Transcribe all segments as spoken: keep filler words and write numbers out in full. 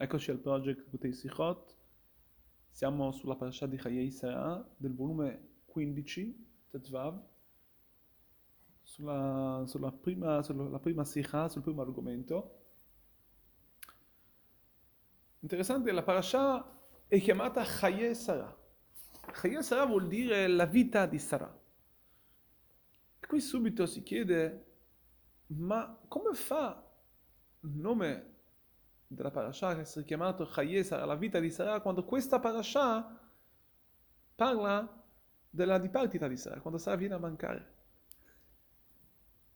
Eccoci al Project Gutei Sichot, siamo sulla parasha di Chayei Sarah del volume quindici, Tetzvav, sulla, sulla prima, sulla prima sikha, sul primo argomento. Interessante, la parasha è chiamata Chayei Sarah. Chayei Sarah vuol dire la vita di Sarah. E qui subito si chiede, ma come fa il nome della parasha che si è chiamato Chayei Sarah, la vita di Sarah, quando questa parasha parla della dipartita di Sarah, quando Sarah viene a mancare.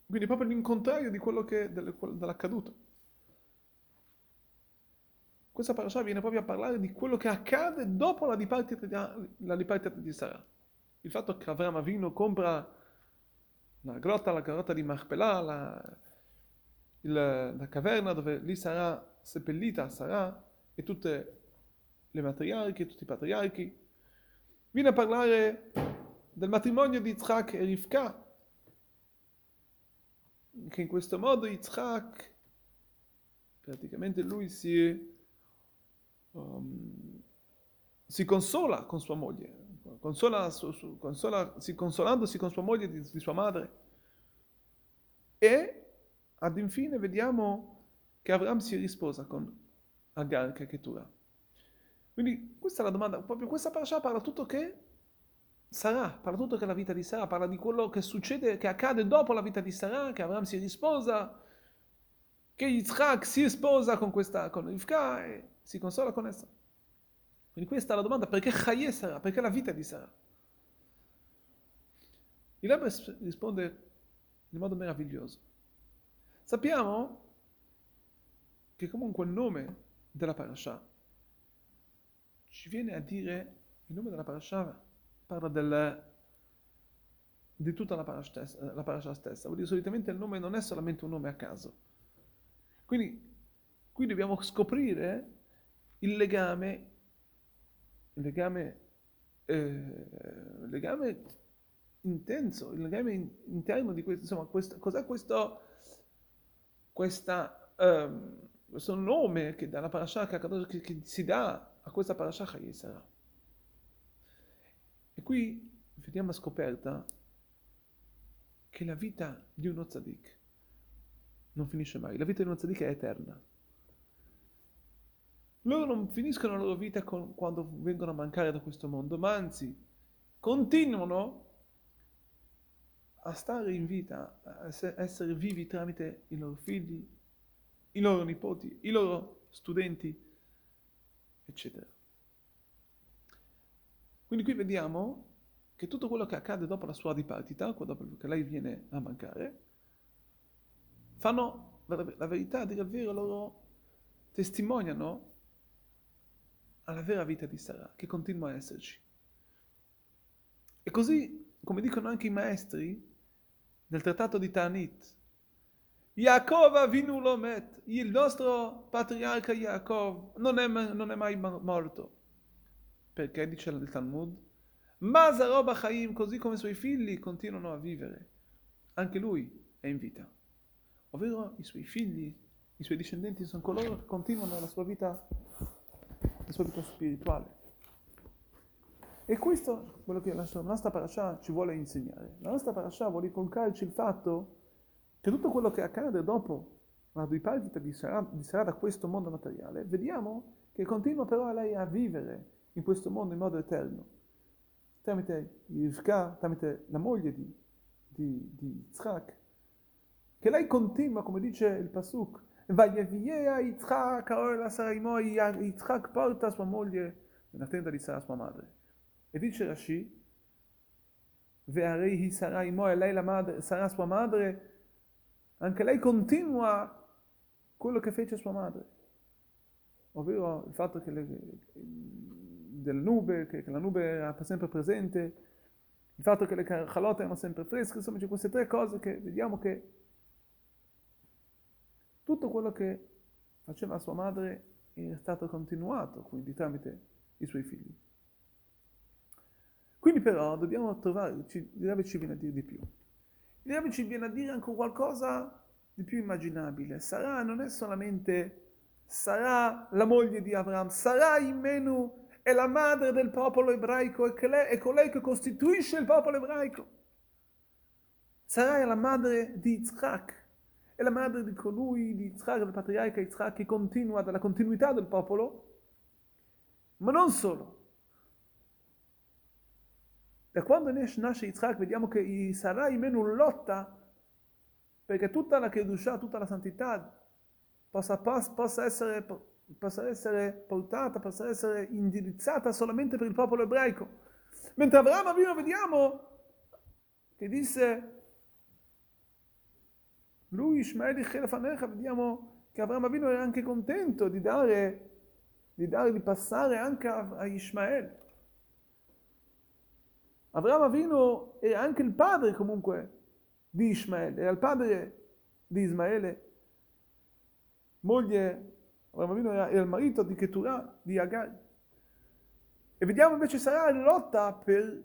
Quindi proprio l'incontrario di quello che dell'accaduto. Questa parasha viene proprio a parlare di quello che accade dopo la dipartita di, la dipartita di Sarah. Il fatto che Avraham Avinu compra la grotta, la grotta di Machpelah, la, il, la caverna dove lì sarà seppellita Sarah e tutte le matriarchi, tutti i patriarchi. Viene a parlare del matrimonio di Yitzchak e Rivka, che in questo modo Yitzchak, praticamente lui si, um, si consola con sua moglie, consola, su, su, consola, si, consolandosi con sua moglie di, di sua madre. E ad infine vediamo che Avram si risposa con Hagar e Cheturah. Quindi questa è la domanda, proprio questa parasha parla tutto che Sarah, parla tutto che la vita di Sarah, parla di quello che succede, che accade dopo la vita di Sarah, che Avram si risposa, che Yitzchak si sposa con questa, con Rivka e si consola con essa. Quindi questa è la domanda, perché Chayei Sarah, perché la vita di Sarah? Il Rebbe risponde in modo meraviglioso. Sappiamo che comunque il nome della parasha ci viene a dire, il nome della parasha parla del, di tutta la parasha stessa, la parasha stessa. Vuol dire solitamente il nome non è solamente un nome a caso. Quindi qui dobbiamo scoprire il legame, il legame, eh, il legame intenso, il legame in, interno di questo, insomma, questo, cos'è questo, questa... Um, questo nome che dalla parasha che, che, che si dà a questa parasha Chayei Sarah. E qui veniamo a scoperta che la vita di uno zaddik non finisce mai, la vita di uno zaddik è eterna. Loro non finiscono la loro vita con, quando vengono a mancare da questo mondo, ma anzi continuano a stare in vita, a essere vivi tramite i loro figli, i loro nipoti, i loro studenti, eccetera. Quindi qui vediamo che tutto quello che accade dopo la sua dipartita, dopo che lei viene a mancare, fanno la verità, a dire il vero, loro testimoniano alla vera vita di Sarah, che continua a esserci. E così, come dicono anche i maestri, nel trattato di Ta'anit, Yaakov avinu lo met, il nostro patriarca Yaakov non è, non è mai morto. Perché, dice il Talmud, Mazaro b'chaim, così come i suoi figli continuano a vivere. Anche lui è in vita. Ovvero i suoi figli, i suoi discendenti sono coloro che continuano la sua vita, la sua vita spirituale. E questo è quello che la nostra parasha ci vuole insegnare. La nostra parasha vuole inculcarci il fatto che tutto quello che accade dopo la dipartita di Sarah, di Sarah da questo mondo materiale, vediamo che continua però lei a vivere in questo mondo in modo eterno, tramite Rivka, tramite la moglie di, di, di Yitzchak, che lei continua, come dice il Pasuk, Vayeviea Yitzchak, ora Sarah Imenu, Yitzchak porta sua moglie nella tenda di Sarah, sua madre. E dice Rashi, Vearehi Sarah Imenu, lei la madre, Sarah sua madre, anche lei continua quello che fece sua madre, ovvero il fatto che le, della nube, che, che la nube era sempre presente, il fatto che le calotte erano sempre fresche, insomma c'è queste tre cose che vediamo che tutto quello che faceva sua madre è stato continuato, quindi tramite i suoi figli. Quindi però dobbiamo trovare, ci, ci viene a dire di più. Il Rebbe ci viene a dire anche qualcosa di più immaginabile. Sarah non è solamente Sarà, la moglie di Avraham, Sarah Imenu è la madre del popolo ebraico, è colei che costituisce il popolo ebraico. Sarà è la madre di Yitzchak, è la madre di colui, di Yitzchak, del patriarca Yitzchak, che continua dalla continuità del popolo. Ma non solo. Da quando nasce Yitzchak vediamo che Sarah Imenu lotta perché tutta la Kedusha, tutta la santità possa, possa, essere, possa essere portata, possa essere indirizzata solamente per il popolo ebraico. Mentre Avraham Avinu vediamo che disse lui Ishmael di Chelefanecha, vediamo che Avraham Avinu era anche contento di dare, di dare, di passare anche a, a Ishmael. Avraham Avinu era anche il padre comunque di Ishmael, era il padre di Ismaele, moglie, Avraham Avinu era il marito di Cheturah, di Hagar. E vediamo invece Sarah lotta per,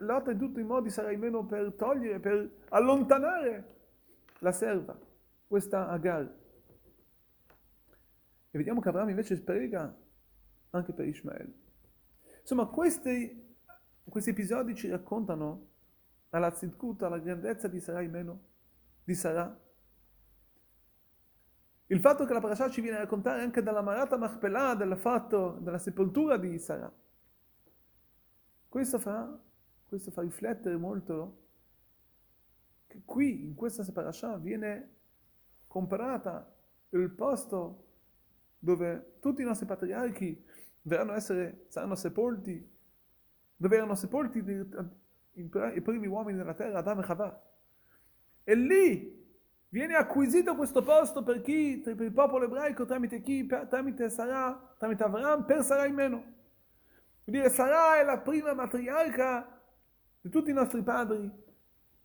lotta in tutti i modi Sarah Imenu per togliere, per allontanare la serva, questa Hagar. E vediamo che Avraham invece prega anche per Ishmael. Insomma, questi, questi episodi ci raccontano alla tzidkut, alla grandezza di Sarah Imenu, di Sarah. Il fatto che la parasha ci viene a raccontare anche dalla Me'arat HaMachpelah, del fatto della sepoltura di Sarah. Questo fa, questo fa riflettere molto che qui, in questa parasha, viene comparata il posto dove tutti i nostri patriarchi verranno essere, saranno sepolti, dove erano sepolti i primi uomini della terra, Adam e Chavà. E lì viene acquisito questo posto per chi? Per il popolo ebraico, tramite chi? Tramite Sarah, tramite Avraham, per Sarah Imenu. Vuol dire, Sarah è la prima matriarca di tutti i nostri padri,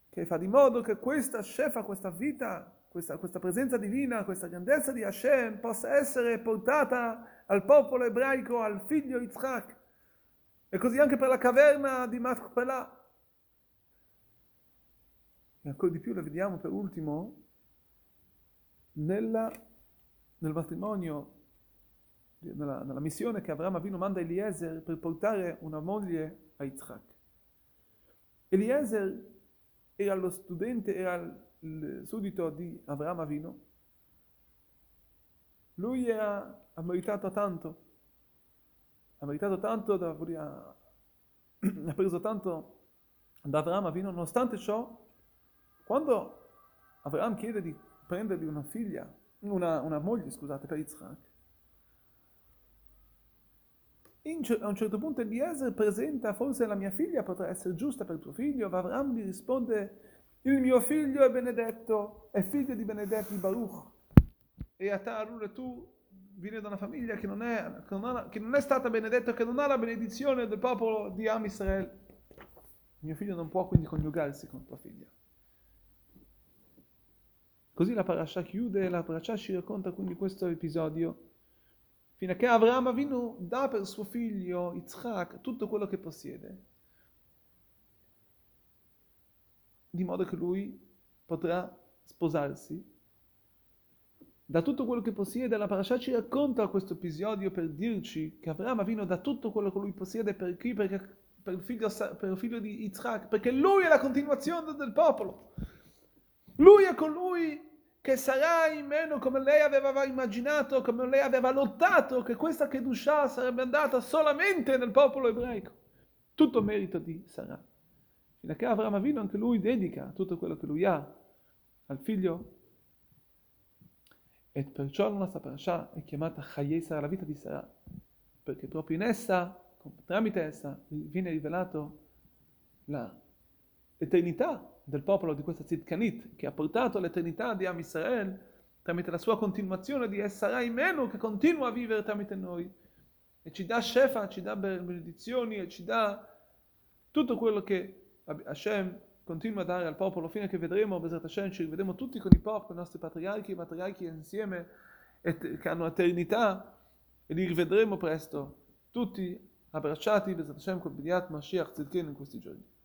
che fa di modo che questa Shefa, questa vita, questa, questa presenza divina, questa grandezza di Hashem possa essere portata al popolo ebraico, al figlio Yitzchak. E così anche per la caverna di Machpelah. E ancora di più la vediamo per ultimo nella, nel matrimonio, nella, nella missione che Avraham Avinu manda Eliezer per portare una moglie a Yitzchak. Eliezer era lo studente, era il suddito di Avraham Avinu. Lui era, ha meritato tanto, ha meritato tanto, da, ha, ha preso tanto da Avraham Avinu. Nonostante ciò, quando Avraham chiede di prendergli una figlia, una, una moglie, scusate, per Yitzchak, in, a un certo punto Eliezer presenta, forse la mia figlia potrà essere giusta per tuo figlio, ma Avraham gli risponde, il mio figlio è benedetto, è figlio di benedetti Baruch. E a te, allora tu vieni da una famiglia che non, è, che, non ha, che non è stata benedetta, che non ha la benedizione del popolo di Amisrael. Mio figlio non può quindi coniugarsi con tua figlia. Così la parasha chiude e la parasha ci racconta quindi questo episodio. Fino a che Avraham Avinu dà per suo figlio Yitzchak tutto quello che possiede, di modo che lui potrà sposarsi. Da tutto quello che possiede, la parasha ci racconta questo episodio per dirci che Avraham Avinu da tutto quello che lui possiede per chi? Perché, per, il figlio, per il figlio di Yitzchak, perché lui è la continuazione del popolo. Lui è colui che Sarah Imenu, come lei aveva immaginato, come lei aveva lottato, che questa Kedusha sarebbe andata solamente nel popolo ebraico. Tutto merito di Sarah. Fino a che Avraham Avinu anche lui dedica tutto quello che lui ha al figlio. E perciò la nostra parasha è chiamata Chayei Sarah, la vita di Sarah, perché proprio in essa, tramite essa, viene rivelato l'eternità del popolo di questa tzidkanit, che ha portato l'eternità di Am Israel, tramite la sua continuazione di Sarah Imenu, che continua a vivere tramite noi, e ci dà shefa, ci dà benedizioni, e ci dà tutto quello che Hashem continua a dare al popolo, fino a che vedremo, bezrat Hashem, ci rivedremo tutti con i popoli, i nostri patriarchi, i matriarchi insieme, et- che hanno eternità, e li rivedremo presto, tutti abbracciati, bezrat Hashem, col bidiat Mashiach Tzidkenu in questi giorni.